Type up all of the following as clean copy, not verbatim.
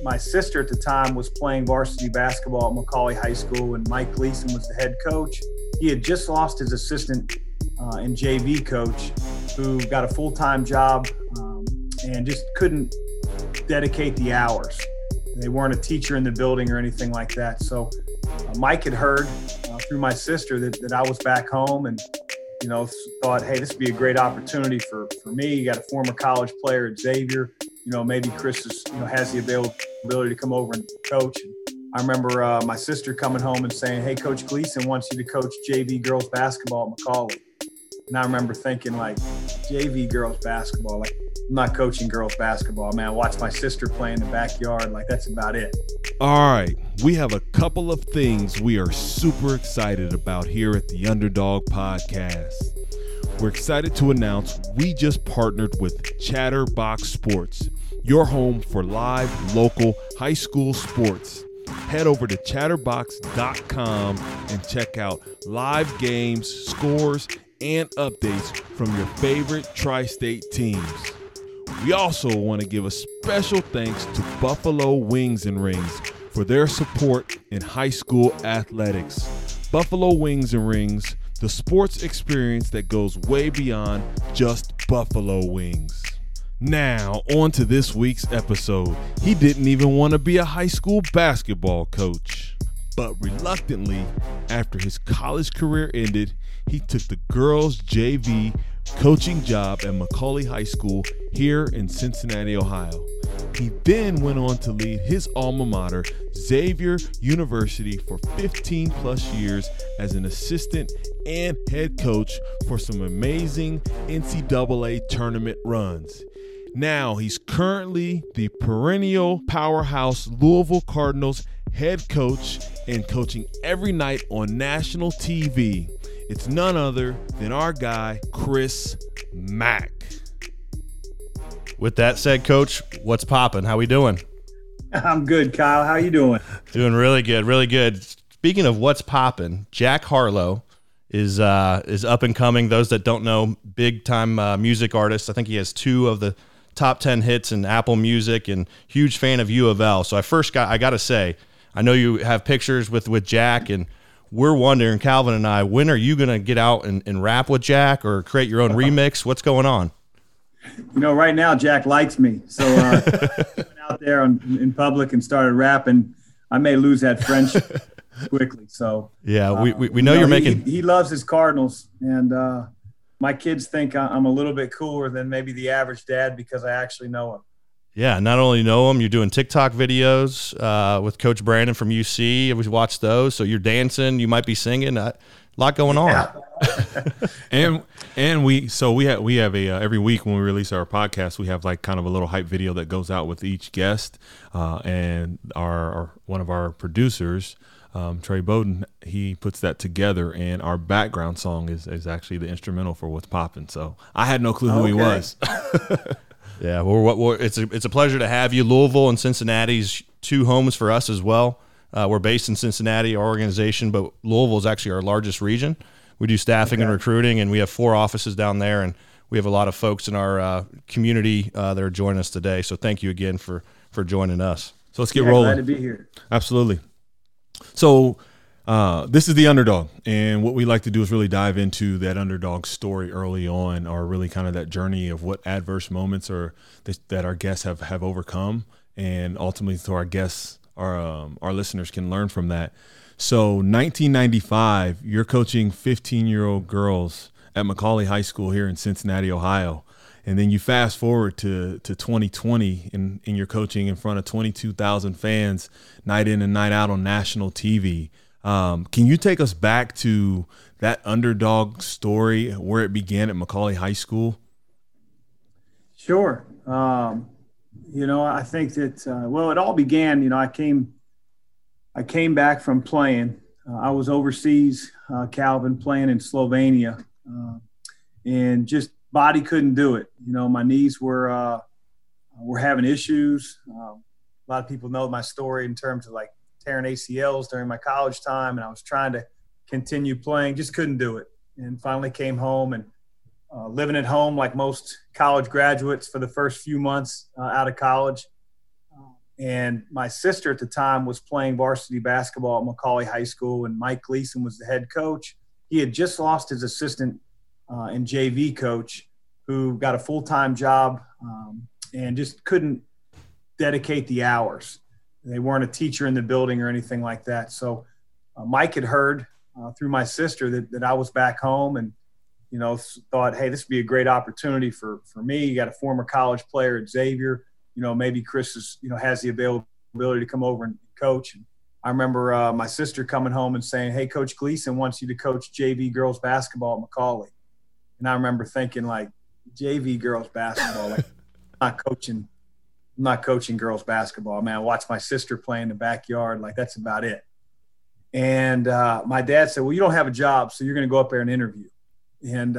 my sister at the time was playing varsity basketball at McCallie High School, and Mike Gleason was the head coach. He had just lost his assistant and JV coach, who got a full-time job and just couldn't dedicate the hours. They weren't a teacher in the building or anything like that. So Mike had heard through my sister that I was back home, and you know, thought, hey, this would be a great opportunity for me. You got a former college player at Xavier. You know, maybe Chris is, you know, has the availability to come over and coach. And I remember my sister coming home and saying, hey, Coach Gleason wants you to coach JV girls basketball at McCallie. And I remember thinking, like, JV girls basketball, like, I'm not coaching girls basketball. Man, I watched my sister play in the backyard. Like, that's about it. All right. We have a couple of things we are super excited about here at the Underdog Podcast. We're excited to announce we just partnered with Chatterbox Sports, your home for live, local high school sports. Head over to chatterbox.com and check out live games, scores, and updates from your favorite tri-state teams. We also want to give a special thanks to Buffalo Wings and Rings for their support in high school athletics. Buffalo Wings and Rings, the sports experience that goes way beyond just buffalo wings. Now, on to this week's episode. He didn't even want to be a high school basketball coach, but reluctantly, after his college career ended, he took the girls JV coaching job at McCallie High School here in Cincinnati, Ohio. He then went on to lead his alma mater, Xavier University, for 15 plus years as an assistant and head coach for some amazing NCAA tournament runs. Now he's currently the perennial powerhouse Louisville Cardinals head coach and coaching every night on national TV. It's none other than our guy, Chris Mack. With that said, Coach, what's poppin'? How we doing? I'm good, Kyle. How you doing? Doing really good, really good. Speaking of what's poppin', Jack Harlow is up and coming. Those that don't know, big-time music artist. I think he has 2 of the top 10 hits in Apple Music, and huge fan of U of L. So I got to say, I know you have pictures with Jack, and we're wondering, Calvin and I, when are you going to get out and rap with Jack or create your own remix? What's going on? You know, right now, Jack likes me. So I went out there in public and started rapping. I may lose that friendship quickly. So, yeah, we know you're making. He loves his Cardinals. And my kids think I'm a little bit cooler than maybe the average dad because I actually know him. Yeah, not only know him, you're doing TikTok videos with Coach Brannen from UC. We watched those. So you're dancing, you might be singing. A lot going on. and we have a every week when we release our podcast, we have like kind of a little hype video that goes out with each guest. And our one of our producers, Trey Bowden, he puts that together, and our background song is actually the instrumental for what's popping. So I had no clue who he was. Yeah, well, it's a pleasure to have you. Louisville and Cincinnati's 2 homes for us as well. We're based in Cincinnati, our organization, but Louisville is actually our largest region. We do staffing and recruiting, and we have 4 offices down there, and we have a lot of folks in our community that are joining us today. So thank you again for joining us. So let's get rolling. Glad to be here. Absolutely. So this is the Underdog, and what we like to do is really dive into that underdog story early on, or really kind of that journey of what adverse moments or that our guests have overcome, and ultimately so our guests, our listeners can learn from that. So 1995, you're coaching 15-year-old girls at McCallie High School here in Cincinnati, Ohio, and then you fast forward to 2020, and you're coaching in front of 22,000 fans night in and night out on national TV. Can you take us back to that underdog story, where it began at McCallie High School? Sure. You know, I think that, well, it all began, you know, I came back from playing. I was overseas, Calvin, playing in Slovenia, and just body couldn't do it. You know, my knees were having issues. A lot of people know my story in terms of like tearing ACLs during my college time, and I was trying to continue playing, just couldn't do it, and finally came home and living at home like most college graduates for the first few months out of college, And my sister at the time was playing varsity basketball at McCallie High School, and Mike Gleason was the head coach. He had just lost his assistant and JV coach, who got a full-time job and just couldn't dedicate the hours. They weren't a teacher in the building or anything like that. So Mike had heard through my sister that I was back home, and, you know, thought, hey, this would be a great opportunity for me. You got a former college player at Xavier. You know, maybe Chris is, you know, has the availability to come over and coach. And I remember my sister coming home and saying, hey, Coach Gleason wants you to coach JV girls basketball at McCallie. And I remember thinking, like, JV girls basketball, like, I'm not coaching girls basketball, man. I watched my sister play in the backyard. Like, that's about it. And my dad said, well, you don't have a job, so you're going to go up there and interview. And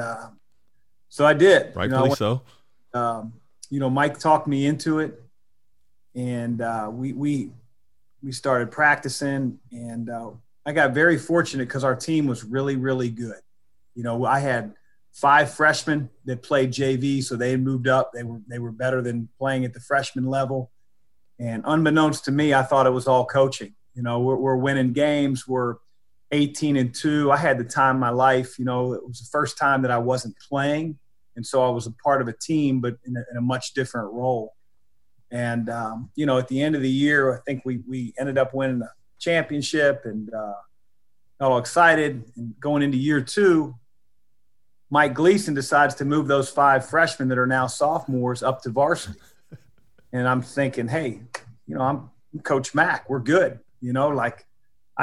so I did. Rightfully, you know, you know, Mike talked me into it, and we started practicing, and I got very fortunate because our team was really, really good. You know, I had 5 freshmen that played JV, so they had moved up. They were better than playing at the freshman level. And unbeknownst to me, I thought it was all coaching. You know, we're winning games. We're 18-2. I had the time of my life. You know, it was the first time that I wasn't playing. And so I was a part of a team, but in a much different role. And, you know, at the end of the year, I think we ended up winning the championship, and got all excited. And going into year 2, Mike Gleason decides to move those 5 freshmen that are now sophomores up to varsity. And I'm thinking, hey, you know, I'm Coach Mack. We're good. You know, like,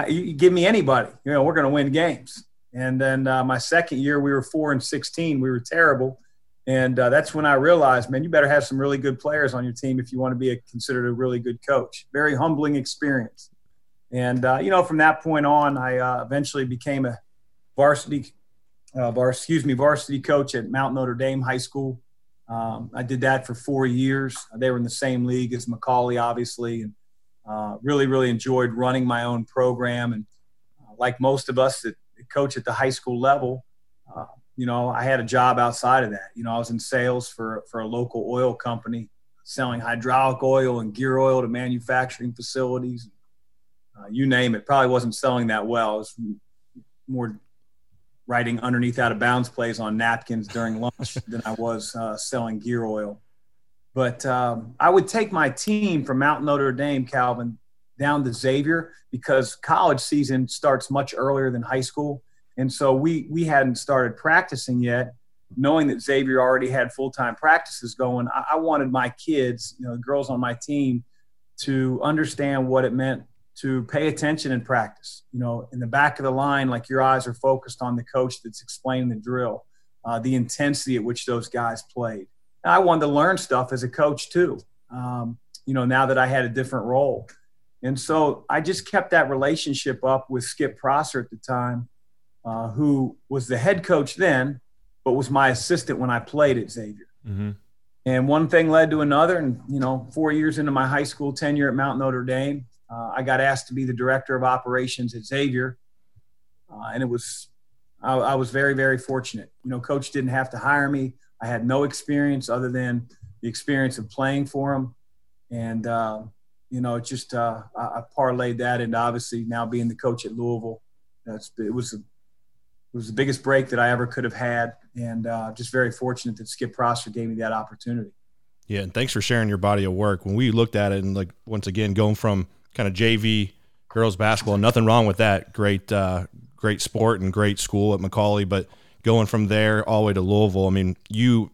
you give me anybody, you know, we're going to win games. And then my second year, we were 4-16. We were terrible. And that's when I realized, man, you better have some really good players on your team if you want to be considered a really good coach. Very humbling experience. And, you know, from that point on, I eventually became a varsity coach at Mount Notre Dame High School. I did that for 4 years. They were in the same league as McCallie, obviously, and really, really enjoyed running my own program. And like most of us that coach at the high school level, you know, I had a job outside of that. You know, I was in sales for a local oil company, selling hydraulic oil and gear oil to manufacturing facilities. You name it. Probably wasn't selling that well. It was more writing underneath out of bounds plays on napkins during lunch than I was selling gear oil. But I would take my team from Mount Notre Dame, Calvin, down to Xavier, because college season starts much earlier than high school. And so we hadn't started practicing yet. Knowing that Xavier already had full-time practices going, I wanted my kids, you know, the girls on my team, to understand what it meant to pay attention in practice. You know, in the back of the line, like, your eyes are focused on the coach that's explaining the drill, the intensity at which those guys played. And I wanted to learn stuff as a coach too, you know, now that I had a different role. And so I just kept that relationship up with Skip Prosser at the time, who was the head coach then, but was my assistant when I played at Xavier. Mm-hmm. And one thing led to another. And, you know, 4 years into my high school tenure at Mount Notre Dame, I got asked to be the director of operations at Xavier. And it was, I was very, very fortunate. You know, coach didn't have to hire me. I had no experience other than the experience of playing for him. And, you know, it just I parlayed that into obviously now being the coach at Louisville. It was the biggest break that I ever could have had, and just very fortunate that Skip Prosser gave me that opportunity. Yeah, and thanks for sharing your body of work. When we looked at it, and, like, once again, going from kind of JV girls basketball, nothing wrong with that. Great, great sport and great school at McCallie, but going from there all the way to Louisville, I mean,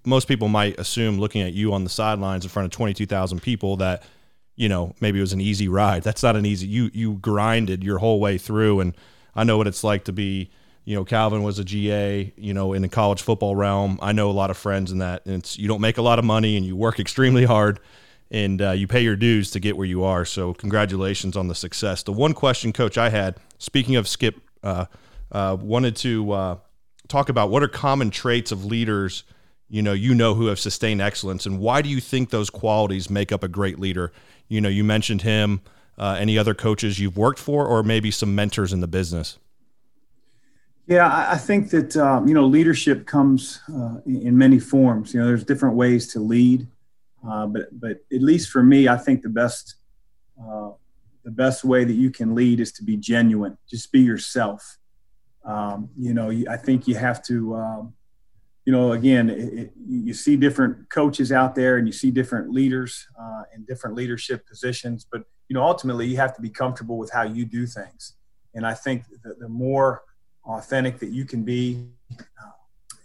most people might assume, looking at you on the sidelines in front of 22,000 people, that, you know, maybe it was an easy ride. That's not an easy, you grinded your whole way through. And I know what it's like to be, you know, Calvin was a GA, you know, in the college football realm. I know a lot of friends in that, and you don't make a lot of money, and you work extremely hard, and you pay your dues to get where you are. So congratulations on the success. The one question, Coach, I had, speaking of Skip, wanted to talk about what are common traits of leaders, you know, who have sustained excellence, and why do you think those qualities make up a great leader? You know, you mentioned him, any other coaches you've worked for, or maybe some mentors in the business? Yeah, I think that, you know, leadership comes in many forms. You know, there's different ways to lead, but at least for me, I think the best the best way that you can lead is to be genuine. Just be yourself. I think you have to, you see different coaches out there and you see different leaders in different leadership positions, but, ultimately you have to be comfortable with how you do things. And I think that the more authentic that you can be,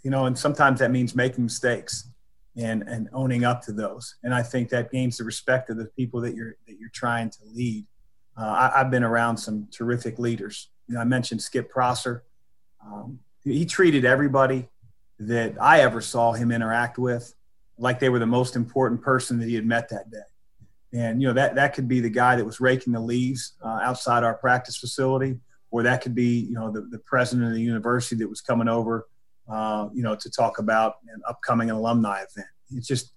and sometimes that means making mistakes and owning up to those. And I think that gains the respect of the people that you're trying to lead. I've been around some terrific leaders. I mentioned Skip Prosser. He treated everybody that I ever saw him interact with like they were the most important person that he had met that day. And, that could be the guy that was raking the leaves outside our practice facility, or that could be, the president of the university that was coming over, to talk about an upcoming alumni event.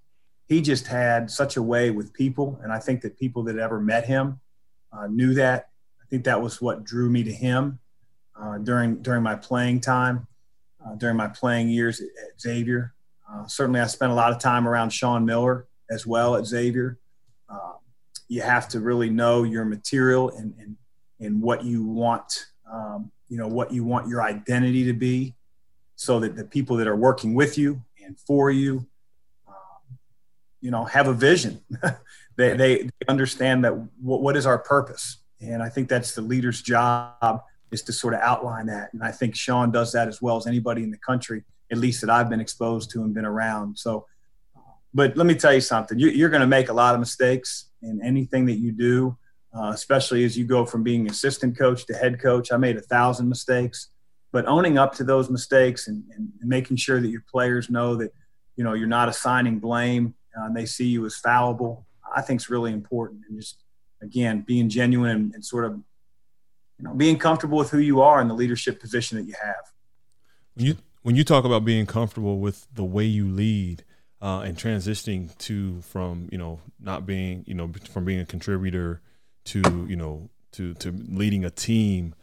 He just had such a way with people. And I think that people that ever met him knew that. I think that was what drew me to him during my playing time, during my playing years at Xavier. Certainly I spent a lot of time around Sean Miller as well at Xavier. You have to really know your material and what you want, what you want your identity to be, so that the people that are working with you and for you, have a vision. They understand that what is our purpose. And I think that's the leader's job, is to sort of outline that. And I think Sean does that as well as anybody in the country, at least that I've been exposed to and been around. So, but let me tell you something. You're going to make a lot of mistakes in anything that you do, especially as you go from being assistant coach to head coach. I made 1,000 mistakes, but owning up to those mistakes and making sure that your players know that, you're not assigning blame and they see you as fallible, I think is really important. And just, again, being genuine and sort of, being comfortable with who you are and the leadership position that you have. When you talk about being comfortable with the way you lead, and transitioning from being a contributor to leading a team,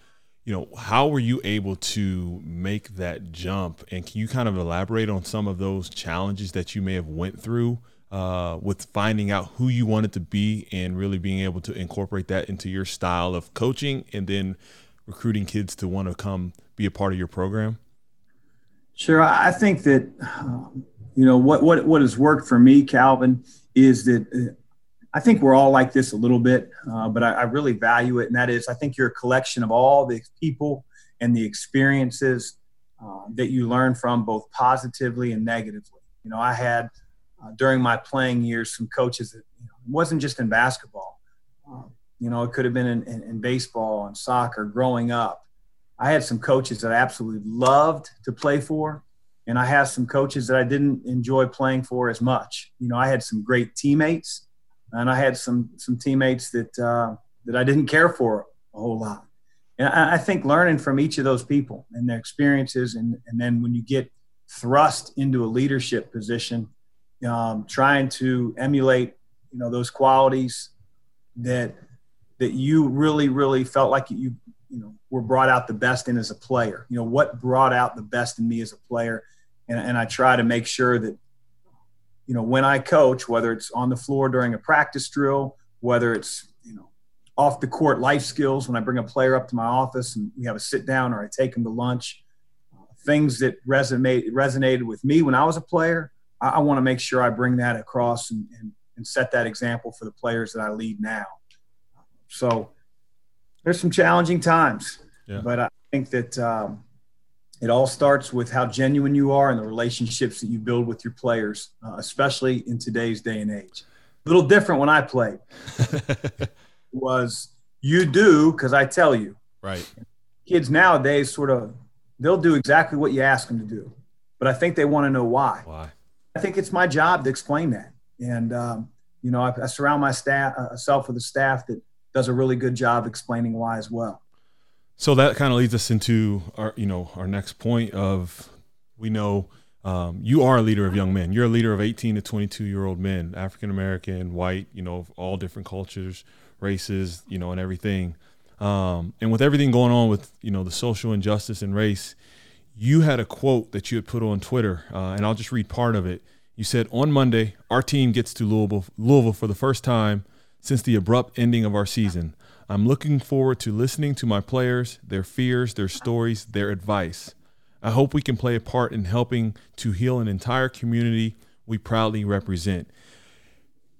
how were you able to make that jump? And can you kind of elaborate on some of those challenges that you may have went through with finding out who you wanted to be and really being able to incorporate that into your style of coaching and then recruiting kids to want to come be a part of your program? Sure. I think that, what has worked for me, Calvin, is that I think we're all like this a little bit, but I really value it. And that is, I think you're a collection of all the people and the experiences that you learn from, both positively and negatively. I had during my playing years some coaches that it wasn't just in basketball. It could have been in baseball and soccer growing up. I had some coaches that I absolutely loved to play for. And I have some coaches that I didn't enjoy playing for as much. I had some great teammates, and I had some teammates that I didn't care for a whole lot. And I think learning from each of those people and their experiences, and then when you get thrust into a leadership position, trying to emulate, those qualities that you really, really felt like you were brought out the best in as a player. What brought out the best in me as a player. And I try to make sure that, when I coach, whether it's on the floor during a practice drill, whether it's, off the court life skills, when I bring a player up to my office and we have a sit down or I take them to lunch, things that resonated with me when I was a player, I want to make sure I bring that across and set that example for the players that I lead now. So there's some challenging times, yeah. But I think that, it all starts with how genuine you are and the relationships that you build with your players, especially in today's day and age. A little different when I played. Was you do because I tell you. Right. Kids nowadays they'll do exactly what you ask them to do, but I think they want to know why. Why? I think it's my job to explain that. And, I surround myself with a staff that does a really good job explaining why as well. So that kind of leads us into our next point of, we know you are a leader of young men. You're a leader of 18 to 22-year-old men, African-American, white, all different cultures, races, and everything. And with everything going on with, the social injustice and race, you had a quote that you had put on Twitter, and I'll just read part of it. You said, "On Monday, our team gets to Louisville for the first time since the abrupt ending of our season. I'm looking forward to listening to my players, their fears, their stories, their advice. I hope we can play a part in helping to heal an entire community we proudly represent.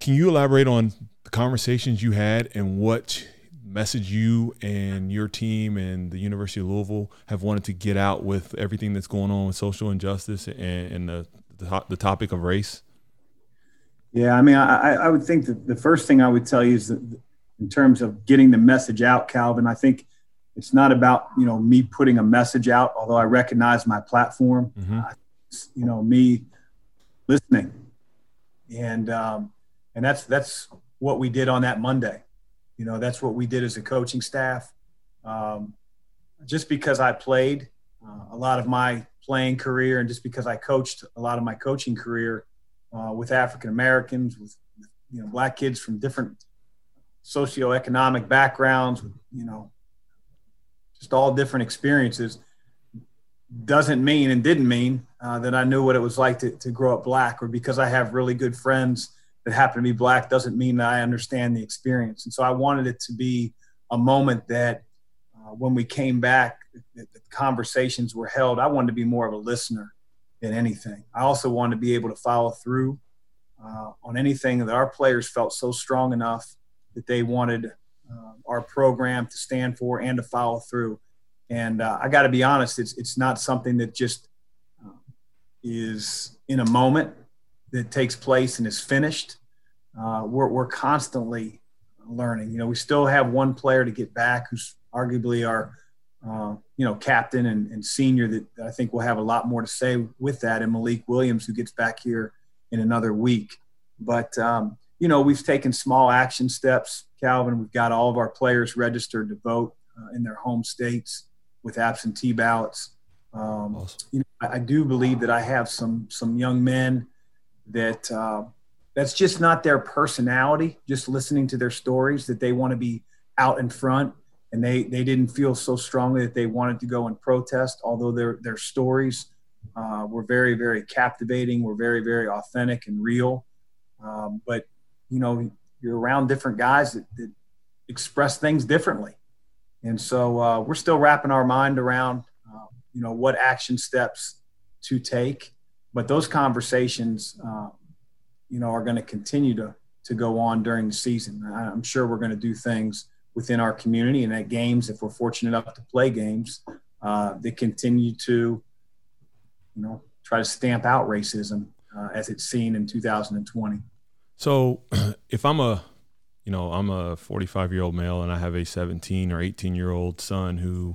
Can you elaborate on the conversations you had and what message you and your team and the University of Louisville have wanted to get out with everything that's going on with social injustice and the topic of race? Yeah, I mean, I would think that the first thing I would tell you is that in terms of getting the message out, Calvin, I think it's not about, you know, me putting a message out, although I recognize my platform, you know, me listening. And that's what we did on that Monday. You know, that's what we did as a coaching staff. Just because I played a lot of my playing career and just because I coached a lot of my coaching career with African-Americans, with, you know, black kids from different socioeconomic backgrounds, with, you know, just all different experiences, doesn't mean and didn't mean that I knew what it was like to grow up black, or because I have really good friends that happen to be black doesn't mean that I understand the experience. And so I wanted it to be a moment that when we came back, the conversations were held. I wanted to be more of a listener than anything. I also wanted to be able to follow through on anything that our players felt so strong enough that they wanted our program to stand for and to follow through. And I got to be honest, it's not something that just is in a moment that takes place and is finished. We're constantly learning. You know, we still have one player to get back who's arguably our, you know, captain and senior that I think will have a lot more to say with that, and Malik Williams, who gets back here in another week. But, you know, we've taken small action steps, Calvin. We've got all of our players registered to vote in their home states with absentee ballots. Awesome. You know, I do believe that I have some young men that that's just not their personality, just listening to their stories, that they want to be out in front, and they didn't feel so strongly that they wanted to go and protest, although their stories were very, very captivating, were very, very authentic and real. But, you know, you're around different guys that express things differently. And so we're still wrapping our mind around, you know, what action steps to take. But those conversations, you know, are going to continue to go on during the season. I'm sure we're going to do things within our community and at games, if we're fortunate enough to play games, that continue to, you know, try to stamp out racism as it's seen in 2020. So if I'm a 45-year-old male and I have a 17 or 18-year-old son who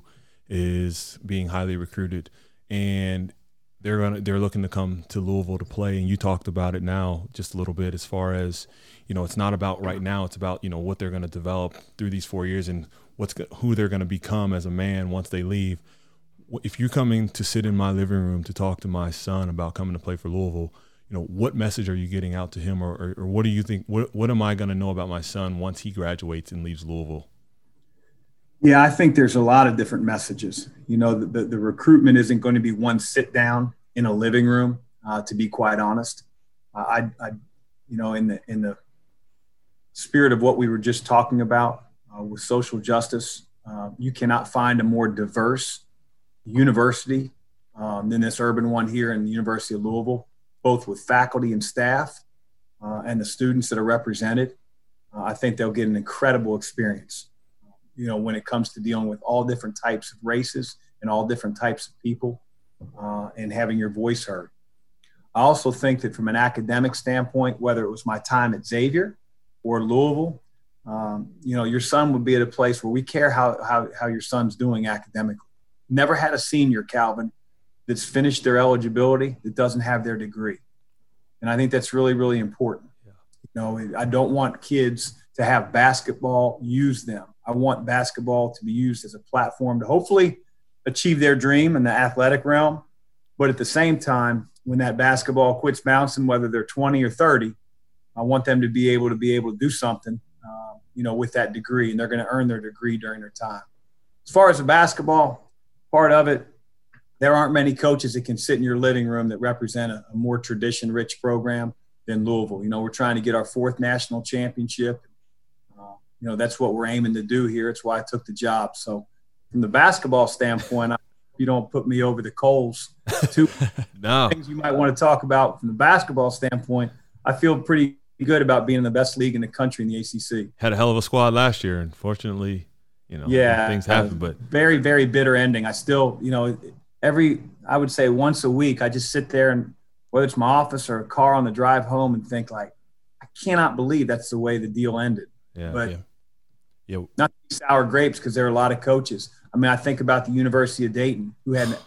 is being highly recruited, and they're looking to come to Louisville to play. And you talked about it now just a little bit, as far as, you know, it's not about right now, it's about, you know, what they're going to develop through these 4 years and who they're going to become as a man once they leave. If you're coming to sit in my living room to talk to my son about coming to play for Louisville, you know, what message are you getting out to him, or what do you think, what am I going to know about my son once he graduates and leaves Louisville? Yeah, I think there's a lot of different messages. You know, the recruitment isn't going to be one sit down in a living room, to be quite honest. I you know, in the spirit of what we were just talking about with social justice, you cannot find a more diverse university than this urban one here in the University of Louisville, both with faculty and staff and the students that are represented. I think they'll get an incredible experience, you know, when it comes to dealing with all different types of races and all different types of people and having your voice heard. I also think that from an academic standpoint, whether it was my time at Xavier or Louisville, you know, your son would be at a place where we care how your son's doing academically. Never had a senior, Calvin, that's finished their eligibility that doesn't have their degree. And I think that's really, really important. You know, I don't want kids to have basketball use them. I want basketball to be used as a platform to hopefully achieve their dream in the athletic realm. But at the same time, when that basketball quits bouncing, whether they're 20 or 30, I want them to be able to do something, you know, with that degree, and they're going to earn their degree during their time. As far as the basketball part of it, there aren't many coaches that can sit in your living room that represent a more tradition-rich program than Louisville. You know, we're trying to get our fourth national championship. you know, that's what we're aiming to do here. It's why I took the job. So from the basketball standpoint, I hope you don't put me over the coals. Two no. things you might want to talk about from the basketball standpoint, I feel pretty good about being in the best league in the country in the ACC. Had a hell of a squad last year, and fortunately, you know, things happened. But very, very bitter ending. I still, you know, I would say once a week, I just sit there and whether it's my office or a car on the drive home and think like, I cannot believe that's the way the deal ended. Yeah, but not sour grapes because there are a lot of coaches. I mean, I think about the University of Dayton, who had an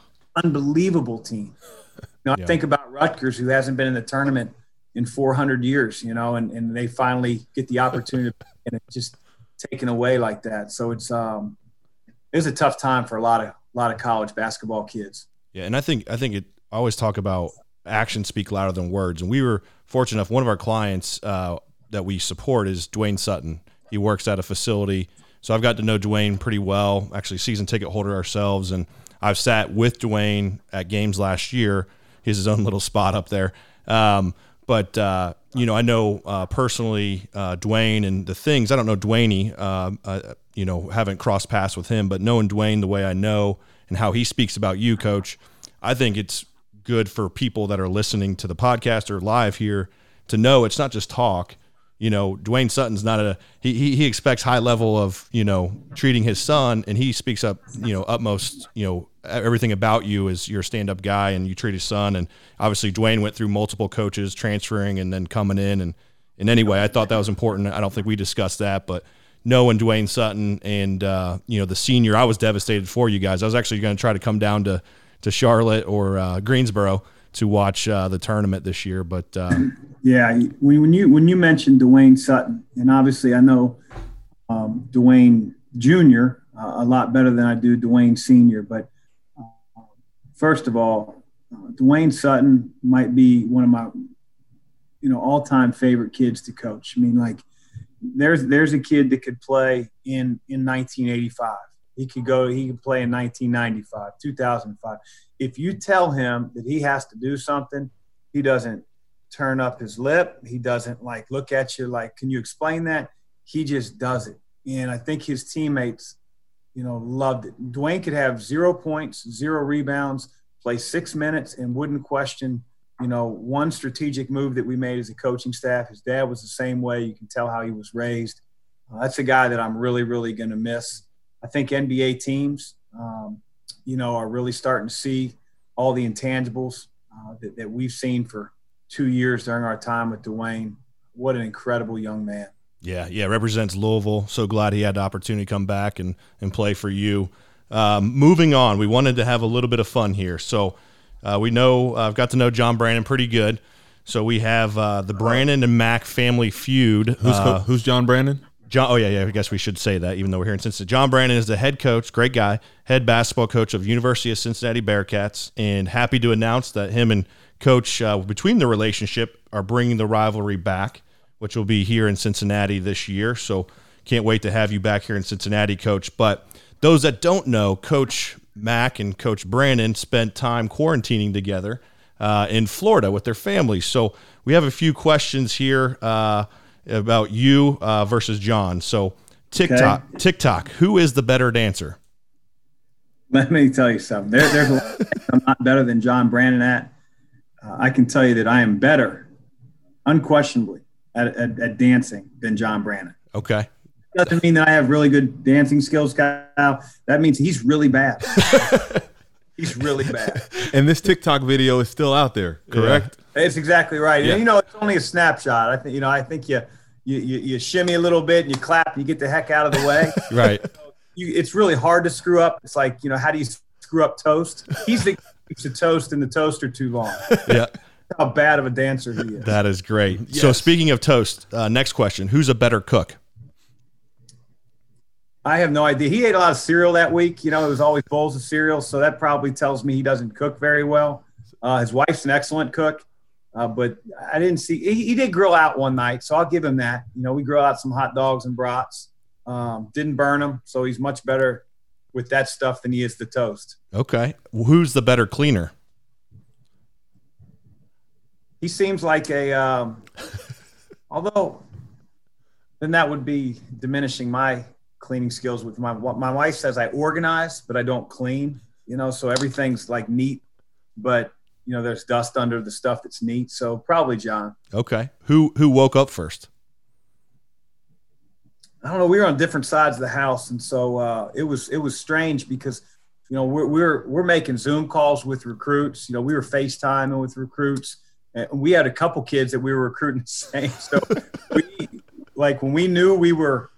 unbelievable team. You know, I think about Rutgers, who hasn't been in the tournament in 400 years, you know, and they finally get the opportunity and it's just taken away like that. So it's a tough time for a lot of college basketball kids. Yeah. And I think I always talk about actions speak louder than words. And we were fortunate enough, one of our clients that we support is Dwayne Sutton. He works at a facility. So I've got to know Dwayne pretty well, actually season ticket holder ourselves. And I've sat with Dwayne at games last year. He has his own little spot up there. But, you know, I know personally Dwayne and the things. I don't know Dwayne, you know, haven't crossed paths with him. But knowing Dwayne the way I know and how he speaks about you, Coach, I think it's good for people that are listening to the podcast or live here to know it's not just talk. You know, Dwayne Sutton's not he expects high level of, you know, treating his son. And he speaks up, you know, utmost, you know, everything about you is you're a stand-up guy and you treat his son. And obviously Dwayne went through multiple coaches transferring and then coming in. And in any way, I thought that was important. I don't think we discussed that, but knowing Dwayne Sutton and, you know, the senior, I was devastated for you guys. I was actually going to try to come down to Charlotte or Greensboro to watch the tournament this year. But yeah, when you mentioned Dwayne Sutton, and obviously I know Dwayne Jr. A lot better than I do Dwayne Sr., but first of all, Dwayne Sutton might be one of my, you know, all-time favorite kids to coach. I mean, like there's a kid that could play in 1985. He could play in 1995, 2005. If you tell him that he has to do something, he doesn't turn up his lip. He doesn't like look at you like, can you explain that? He just does it. And I think his teammates, you know, loved it. Dwayne could have 0 points, 0 rebounds, play 6 minutes and wouldn't question, you know, one strategic move that we made as a coaching staff. His dad was the same way. You can tell how he was raised. That's a guy that I'm really, really going to miss. I think NBA teams, you know, are really starting to see all the intangibles that we've seen for 2 years during our time with Dwayne. What an incredible young man. Yeah, represents Louisville. So glad he had the opportunity to come back and play for you. Moving on, we wanted to have a little bit of fun here. So we know I've got to know John Brannen pretty good. So we have the Brannen and Mack family feud. Who's John Brannen? I guess we should say that, even though we're here in Cincinnati. John Brannen is the head coach, great guy, head basketball coach of University of Cincinnati Bearcats, and happy to announce that him and Coach, between the relationship, are bringing the rivalry back, which will be here in Cincinnati this year. So can't wait to have you back here in Cincinnati, Coach. But those that don't know, Coach Mack and Coach Brannen spent time quarantining together in Florida with their families. So we have a few questions here about you versus John. So TikTok, who is the better dancer? Let me tell you something. There's a lot of I'm not better than John Brannen at. I can tell you that I am better, unquestionably, at dancing than John Brannen. Okay. That doesn't mean that I have really good dancing skills, Kyle. That means he's really bad. He's really bad. And this TikTok video is still out there, correct? Yeah. It's exactly right. Yeah. You know, it's only a snapshot. I think, you know, you shimmy a little bit and you clap and you get the heck out of the way. Right. It's really hard to screw up. It's like, you know, how do you screw up toast? He's the keeps the toast in the toaster too long. Yeah. How bad of a dancer he is. That is great. Yes. So speaking of toast, next question. Who's a better cook? I have no idea. He ate a lot of cereal that week. You know, it was always bowls of cereal. So that probably tells me he doesn't cook very well. His wife's an excellent cook. But I didn't see – he did grill out one night, so I'll give him that. You know, we grill out some hot dogs and brats. Didn't burn them, so he's much better with that stuff than he is the toast. Okay. Who's the better cleaner? He seems like a although then that would be diminishing my cleaning skills. With my wife says I organize, but I don't clean, you know, so everything's like neat, but you know, there's dust under the stuff that's neat. So probably John. Okay. Who woke up first? I don't know. We were on different sides of the house. And so it was strange because, you know, we're making Zoom calls with recruits. You know, we were FaceTiming with recruits, and we had a couple kids that we were recruiting the same. So when we knew we were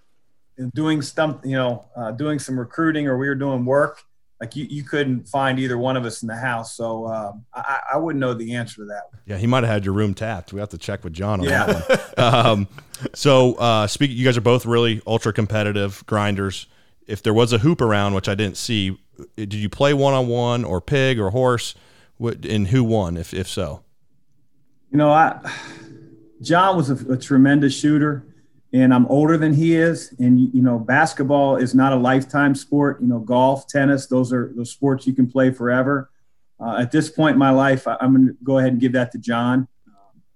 doing something, you know, doing some recruiting, or we were doing work, like you couldn't find either one of us in the house. So I wouldn't know the answer to that. Yeah, he might have had your room tapped. We have to check with John on that one. Speaking, you guys are both really ultra competitive grinders. If there was a hoop around, which I didn't see, did you play one-on-one or pig or horse? And who won, if so? You know, John was a tremendous shooter. And I'm older than he is. And, you know, basketball is not a lifetime sport. You know, golf, tennis, those are the sports you can play forever. At this point in my life, I'm going to go ahead and give that to John.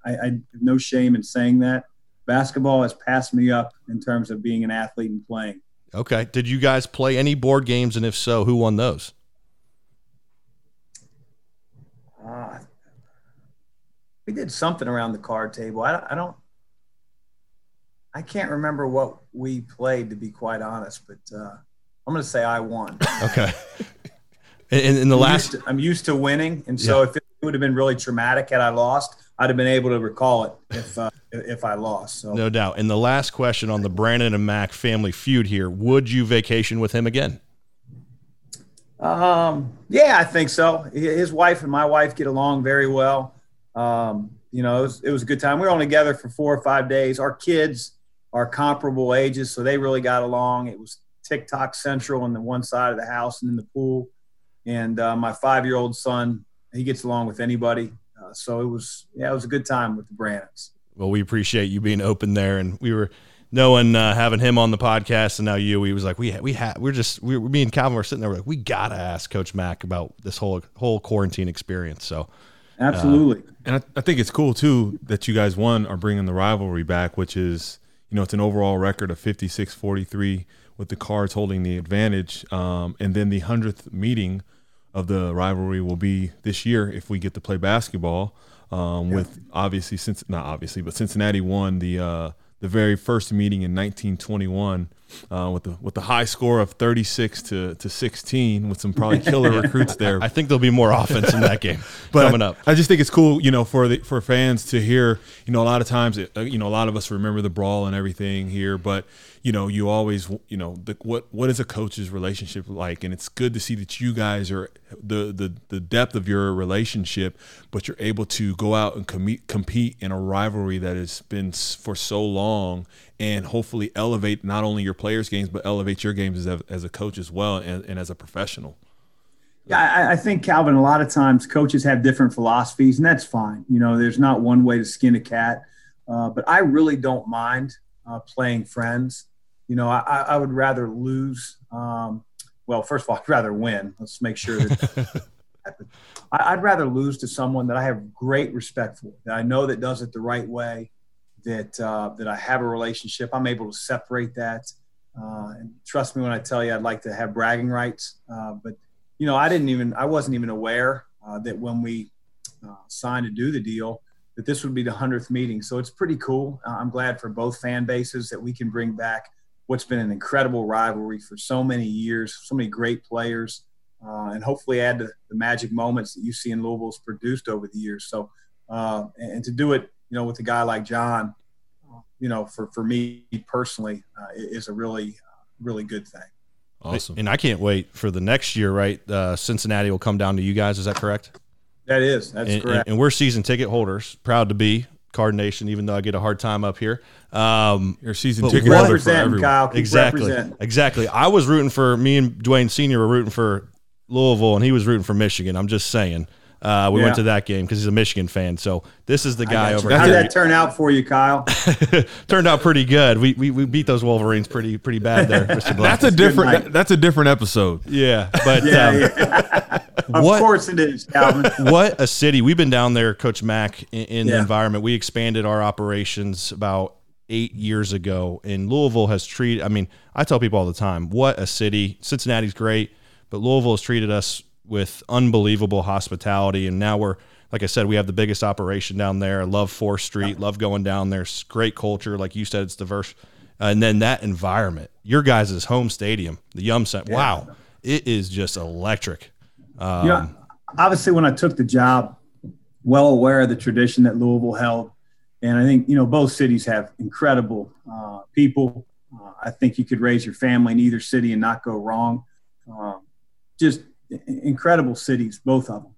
I have no shame in saying that. Basketball has passed me up in terms of being an athlete and playing. Okay. Did you guys play any board games? And if so, who won those? We did something around the card table. I can't remember what we played, to be quite honest, but I'm going to say I won. Okay. I'm used to winning, and so if it would have been really traumatic had I lost, I'd have been able to recall it if I lost. So. No doubt. And the last question on the Brannen and Mack family feud here: would you vacation with him again? Yeah, I think so. His wife and my wife get along very well. You know, it was a good time. We were only together for 4 or 5 days. Our kids are comparable ages, so they really got along. It was TikTok central on the one side of the house and in the pool. And my 5-year-old son, he gets along with anybody. So it was a good time with the Brannens. Well, we appreciate you being open there. And we were knowing, having him on the podcast, and now he was like, me and Calvin were sitting there, we're like, we got to ask Coach Mack about this whole quarantine experience. So absolutely. And I think it's cool too, that you guys are bringing the rivalry back, which is, you know, it's an overall record of 56-43 with the Cards holding the advantage. And then the 100th meeting of the rivalry will be this year if we get to play basketball. But Cincinnati won the very first meeting in 1921 with the high score of 36-16 with some probably killer recruits there. I think there'll be more offense in that game coming up. I just think it's cool, you know, for fans to hear, you know, a lot of times, you know, a lot of us remember the brawl and everything here, but, you know, you always, you know, what is a coach's relationship like? And it's good to see that you guys are the depth of your relationship, but you're able to go out and compete in a rivalry that has been for so long, and hopefully elevate not only your players' games, but elevate your games as a coach as well, and as a professional. Yeah, I think, Calvin, a lot of times coaches have different philosophies, and that's fine. You know, there's not one way to skin a cat. But I really don't mind playing friends. You know, I would rather lose. First of all, I'd rather win. Let's make sure that I'd rather lose to someone that I have great respect for, that I know that does it the right way, that I have a relationship. I'm able to separate that. And trust me when I tell you, I'd like to have bragging rights. But, you know, I wasn't even aware that when we signed to do the deal, that this would be the 100th meeting. So it's pretty cool. I'm glad for both fan bases that we can bring back what's been an incredible rivalry for so many years, so many great players, and hopefully add to the magic moments that you see in Louisville's produced over the years. So, and to do it, you know, with a guy like John, you know, for me personally, is a really, really good thing. Awesome. And I can't wait for the next year, right? Cincinnati will come down to you guys. Is that correct? That is. That's correct. And we're season ticket holders. Proud to be Card Nation, even though I get a hard time up here. Your season ticket holder for everyone. Kyle, exactly. I was rooting for, me and Dwayne Sr. were rooting for Louisville, and he was rooting for Michigan. I'm just saying. We went to that game because he's a Michigan fan. So this is the guy over here. How did that turn out for you, Kyle? Turned out pretty good. We beat those Wolverines pretty bad there, Mr. Black. That's a different episode. Yeah, but of course it is, Calvin. What a city! We've been down there, Coach Mack, in the environment. We expanded our operations about 8 years ago, and Louisville has treated, I mean, I tell people all the time, what a city. Cincinnati's great, but Louisville has treated us with unbelievable hospitality. And now we're, like I said, we have the biggest operation down there. I love 4th Street, love going down there. It's great culture. Like you said, it's diverse. And then that environment, your guys' home stadium, the Yum Center. Yeah. Wow. It is just electric. Yeah. Obviously, when I took the job, well aware of the tradition that Louisville held. And I think, you know, both cities have incredible people. I think you could raise your family in either city and not go wrong. Just incredible cities, both of them.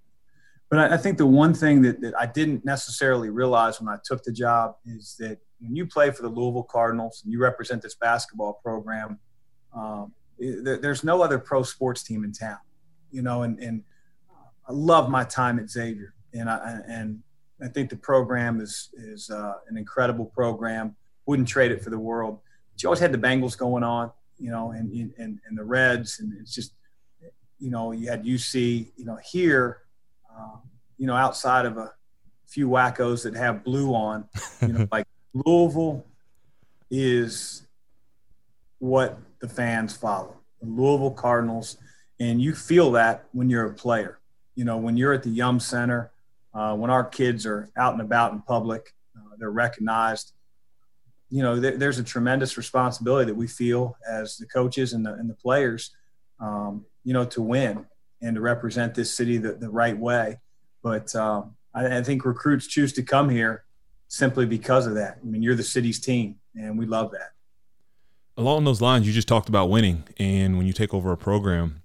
But I think the one thing that I didn't necessarily realize when I took the job is that when you play for the Louisville Cardinals and you represent this basketball program, there's no other pro sports team in town, you know, and I love my time at Xavier. And I think the program is an incredible program. Wouldn't trade it for the world. But you always had the Bengals going on, you know, and the Reds. And it's just, you know, you had UC, you know, here, you know, outside of a few wackos that have blue on, you know, like Louisville is what the fans follow, the Louisville Cardinals. And you feel that when you're a player, you know, when you're at the Yum Center, when our kids are out and about in public, they're recognized. You know, there's a tremendous responsibility that we feel as the coaches and the players, you know, to win and to represent this city the right way. But I think recruits choose to come here simply because of that. I mean, you're the city's team, and we love that. Along those lines, you just talked about winning, and when you take over a program,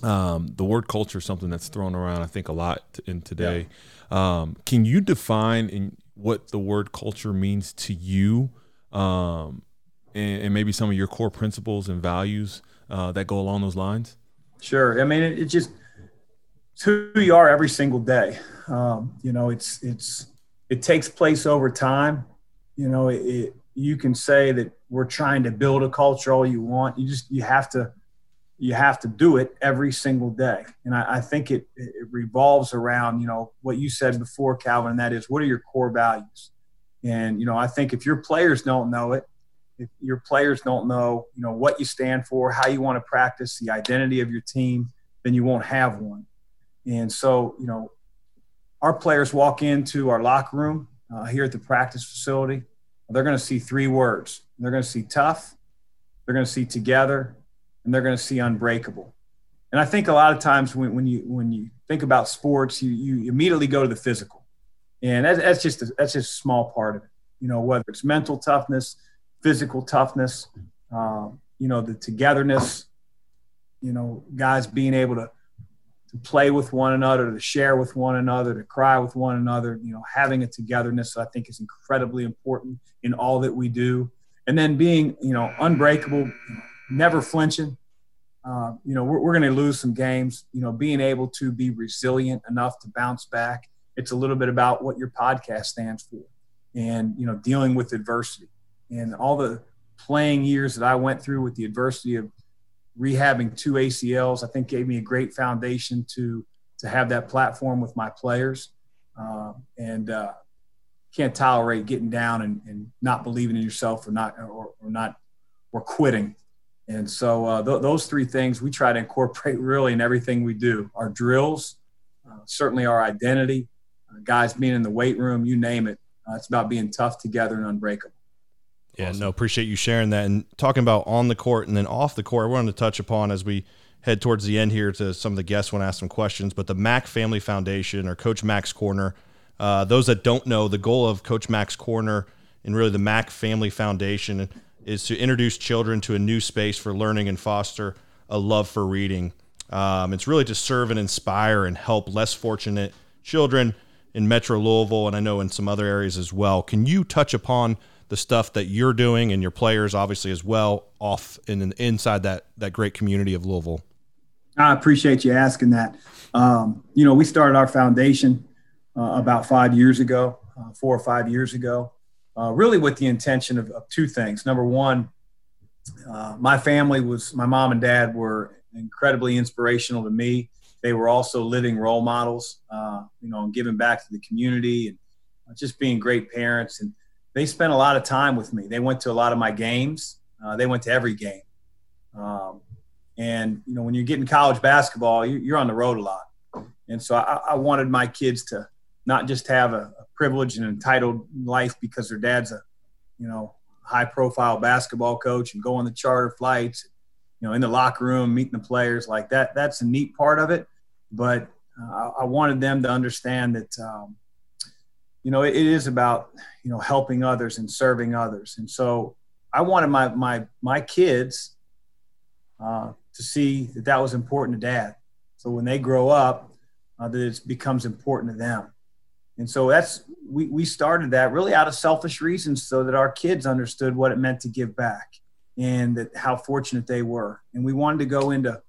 the word culture is something that's thrown around, I think, a lot in today. Yeah. Can you define what the word culture means to you, and maybe some of your core principles and values that go along those lines? Sure. I mean, it just it's who you are every single day. You know, it takes place over time. You know, you can say that we're trying to build a culture all you want. You have to do it every single day. And I think it revolves around, you know, what you said before, Calvin, and that is, what are your core values? And, you know, I think if your players don't know it, if your players don't know, you know, what you stand for, how you want to practice, the identity of your team, then you won't have one. And so, you know, our players walk into our locker room here at the practice facility. They're going to see 3 words. They're going to see tough. They're going to see together. And they're going to see unbreakable. And I think a lot of times when you think about sports, you immediately go to the physical, and that's just a small part of it. You know, whether it's mental toughness, physical toughness, you know, the togetherness, you know, guys being able to play with one another, to share with one another, to cry with one another. You know, having a togetherness, I think, is incredibly important in all that we do. And then being, you know, unbreakable. Never flinching. You know, we're going to lose some games. You know, being able to be resilient enough to bounce back. It's a little bit about what your podcast stands for, and, you know, dealing with adversity and all the playing years that I went through with the adversity of rehabbing 2 ACLs. I think gave me a great foundation to have that platform with my players, and can't tolerate getting down and not believing in yourself or quitting. And so those 3 things we try to incorporate really in everything we do. Our drills, certainly our identity, guys being in the weight room, you name it. It's about being tough, together, and unbreakable. Yeah, awesome. No, appreciate you sharing that. And talking about on the court and then off the court, I wanted to touch upon as we head towards the end here to some of the guests want to ask some questions, but the Mack Family Foundation or Coach Mack's Corner, those that don't know, the goal of Coach Mack's Corner and really the Mack Family Foundation is to introduce children to a new space for learning and foster a love for reading. It's really to serve and inspire and help less fortunate children in Metro Louisville, and I know in some other areas as well. Can you touch upon the stuff that you're doing and your players obviously as well off and inside that great community of Louisville? I appreciate you asking that. You know, we started our foundation about 5 years ago, 4 or 5 years ago. Really with the intention of 2 things. Number one, my mom and dad were incredibly inspirational to me. They were also living role models, you know, and giving back to the community and just being great parents. And they spent a lot of time with me. They went to a lot of my games. They went to every game. And, you know, when you get in college basketball, you're on the road a lot. And so I wanted my kids to not just have a privileged and entitled life because their dad's a, you know, high-profile basketball coach and go on the charter flights, you know, in the locker room, meeting the players like that. That's a neat part of it. But I wanted them to understand that, you know, it is about, you know, helping others and serving others. And so I wanted my kids to see that that was important to Dad. So when they grow up, that it becomes important to them. And so that's, we started that really out of selfish reasons so that our kids understood what it meant to give back and that how fortunate they were. And we wanted to go into,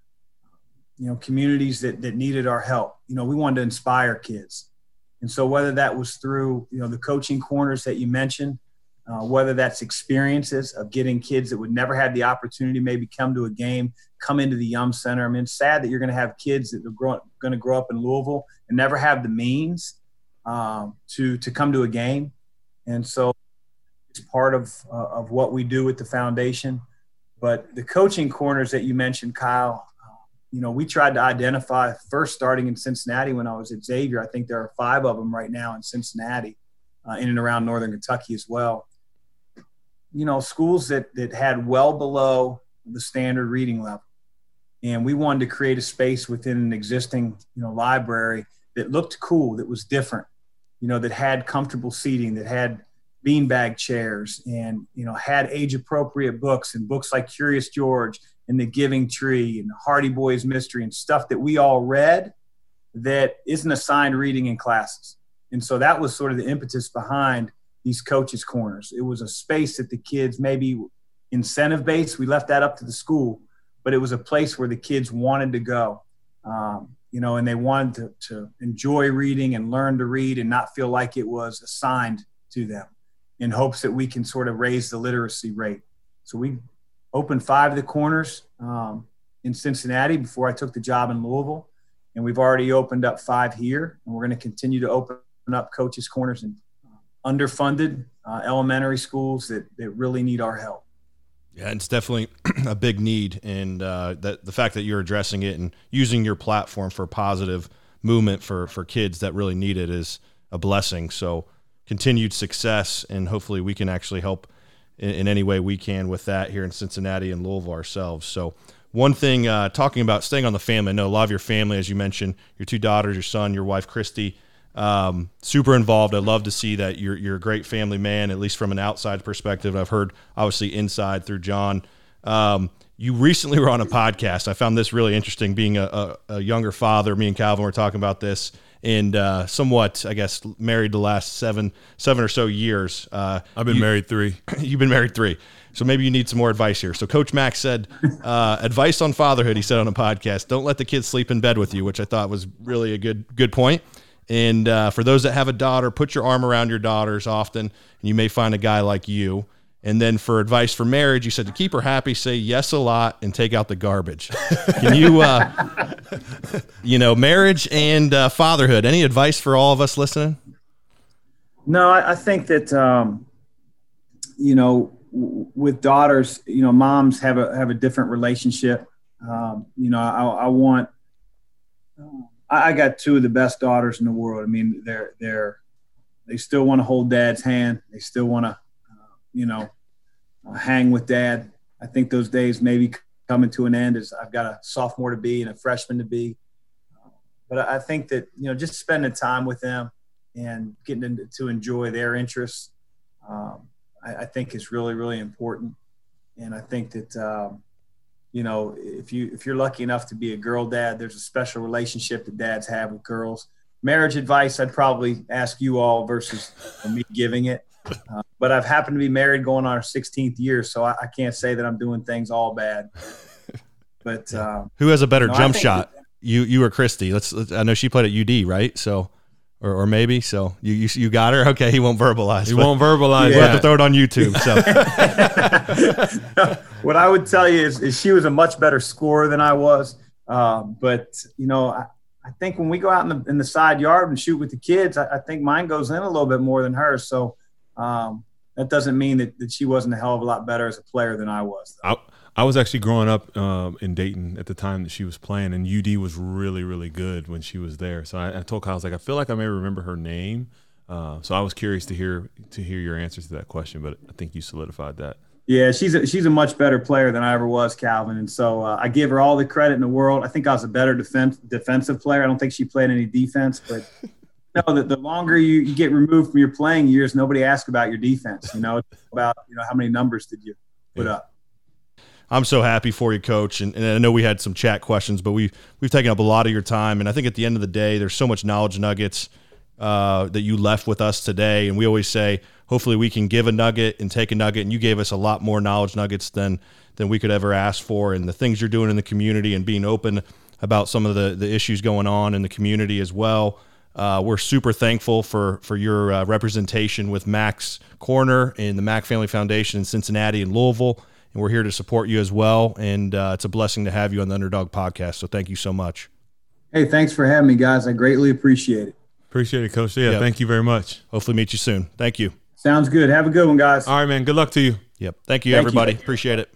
you know, communities that needed our help. You know, we wanted to inspire kids. And so whether that was through, you know, the coaching corners that you mentioned, whether that's experiences of getting kids that would never have the opportunity to maybe come to a game, come into the Yum Center. I mean, it's sad that you're going to have kids that are going to grow up in Louisville and never have the means to come to a game. And so it's part of what we do with the foundation. But the coaching corners that you mentioned, Kyle, you know, we tried to identify first starting in Cincinnati when I was at Xavier. I think there are 5 of them right now in Cincinnati, in and around Northern Kentucky as well. You know, schools that had well below the standard reading level. And we wanted to create a space within an existing, you know, library that looked cool, that was different, you know, that had comfortable seating, that had beanbag chairs and, you know, had age-appropriate books and books like Curious George and The Giving Tree and Hardy Boys Mystery and stuff that we all read that isn't assigned reading in classes. And so that was sort of the impetus behind these coaches' corners. It was a space that the kids, maybe incentive-based, we left that up to the school, but it was a place where the kids wanted to go, you know, and they wanted to enjoy reading and learn to read and not feel like it was assigned to them in hopes that we can sort of raise the literacy rate. So we opened 5 of the corners in Cincinnati before I took the job in Louisville, and we've already opened up 5 here, and we're going to continue to open up coaches' corners in underfunded elementary schools that really need our help. Yeah, it's definitely a big need, and that the fact that you're addressing it and using your platform for positive movement for kids that really need it is a blessing. So continued success, and hopefully we can actually help in any way we can with that here in Cincinnati and Louisville ourselves. So one thing, talking about staying on the family, I know a lot of your family, as you mentioned, your 2 daughters, your son, your wife, Christy, super involved. I love to see that you're a great family man, at least from an outside perspective. I've heard obviously inside through John. You recently were on a podcast. I found this really interesting being a younger father. Me and Calvin were talking about this and, somewhat, I guess, married the last seven or so years. I've been married 3. You've been married 3. So maybe you need some more advice here. So Coach Mack said, advice on fatherhood. He said on a podcast, don't let the kids sleep in bed with you, which I thought was really a good point. And for those that have a daughter, put your arm around your daughters often, and you may find a guy like you. And then for advice for marriage, you said to keep her happy, say yes a lot, and take out the garbage. Can you, you know, marriage and fatherhood, any advice for all of us listening? No, I think that, you know, with daughters, you know, moms have a different relationship. You know, I want – I got 2 of the best daughters in the world. I mean, they still want to hold dad's hand. They still want to, you know, hang with dad. I think those days maybe coming to an end as I've got a sophomore to be and a freshman to be. But I think that, you know, just spending time with them and getting them to enjoy their interests, I think is really, really important. And I think that, you know, if you're lucky enough to be a girl dad, there's a special relationship that dads have with girls. Marriage advice, I'd probably ask you all versus me giving it. But I've happened to be married going on our 16th year, so I can't say that I'm doing things all bad. But yeah. Who has a better jump shot? You or Christy? I know she played at UD, right? So. Or maybe so. You got her. Okay, he won't verbalize. He won't verbalize. Yeah. We'll have to throw it on YouTube. So, what I would tell you is she was a much better scorer than I was. But you know, I think when we go out in the side yard and shoot with the kids, I think mine goes in a little bit more than hers. So, that doesn't mean that she wasn't a hell of a lot better as a player than I was. I was actually growing up in Dayton at the time that she was playing, and UD was really, really good when she was there. So I told Kyle, I was like, I feel like I may remember her name. So I was curious to hear your answers to that question, but I think you solidified that. Yeah, she's a much better player than I ever was, Calvin. And so I give her all the credit in the world. I think I was a better defensive player. I don't think she played any defense, but no, the longer you get removed from your playing years, nobody asks about your defense. You know, it's about how many numbers did you put up. I'm so happy for you, Coach. And I know we had some chat questions, but we've taken up a lot of your time. And I think at the end of the day, there's so much knowledge nuggets that you left with us today. And we always say, hopefully we can give a nugget and take a nugget. And you gave us a lot more knowledge nuggets than we could ever ask for. And the things you're doing in the community and being open about some of the issues going on in the community as well. We're super thankful for your representation with Mack's Corner and the Mack Family Foundation in Cincinnati and Louisville. And we're here to support you as well. And it's a blessing to have you on the Underdog Podcast. So thank you so much. Hey, thanks for having me, guys. I greatly appreciate it. Appreciate it, Coach. Yeah, yep. Thank you very much. Hopefully meet you soon. Thank you. Sounds good. Have a good one, guys. All right, man. Good luck to you. Yep. Thank you, everybody. Appreciate it.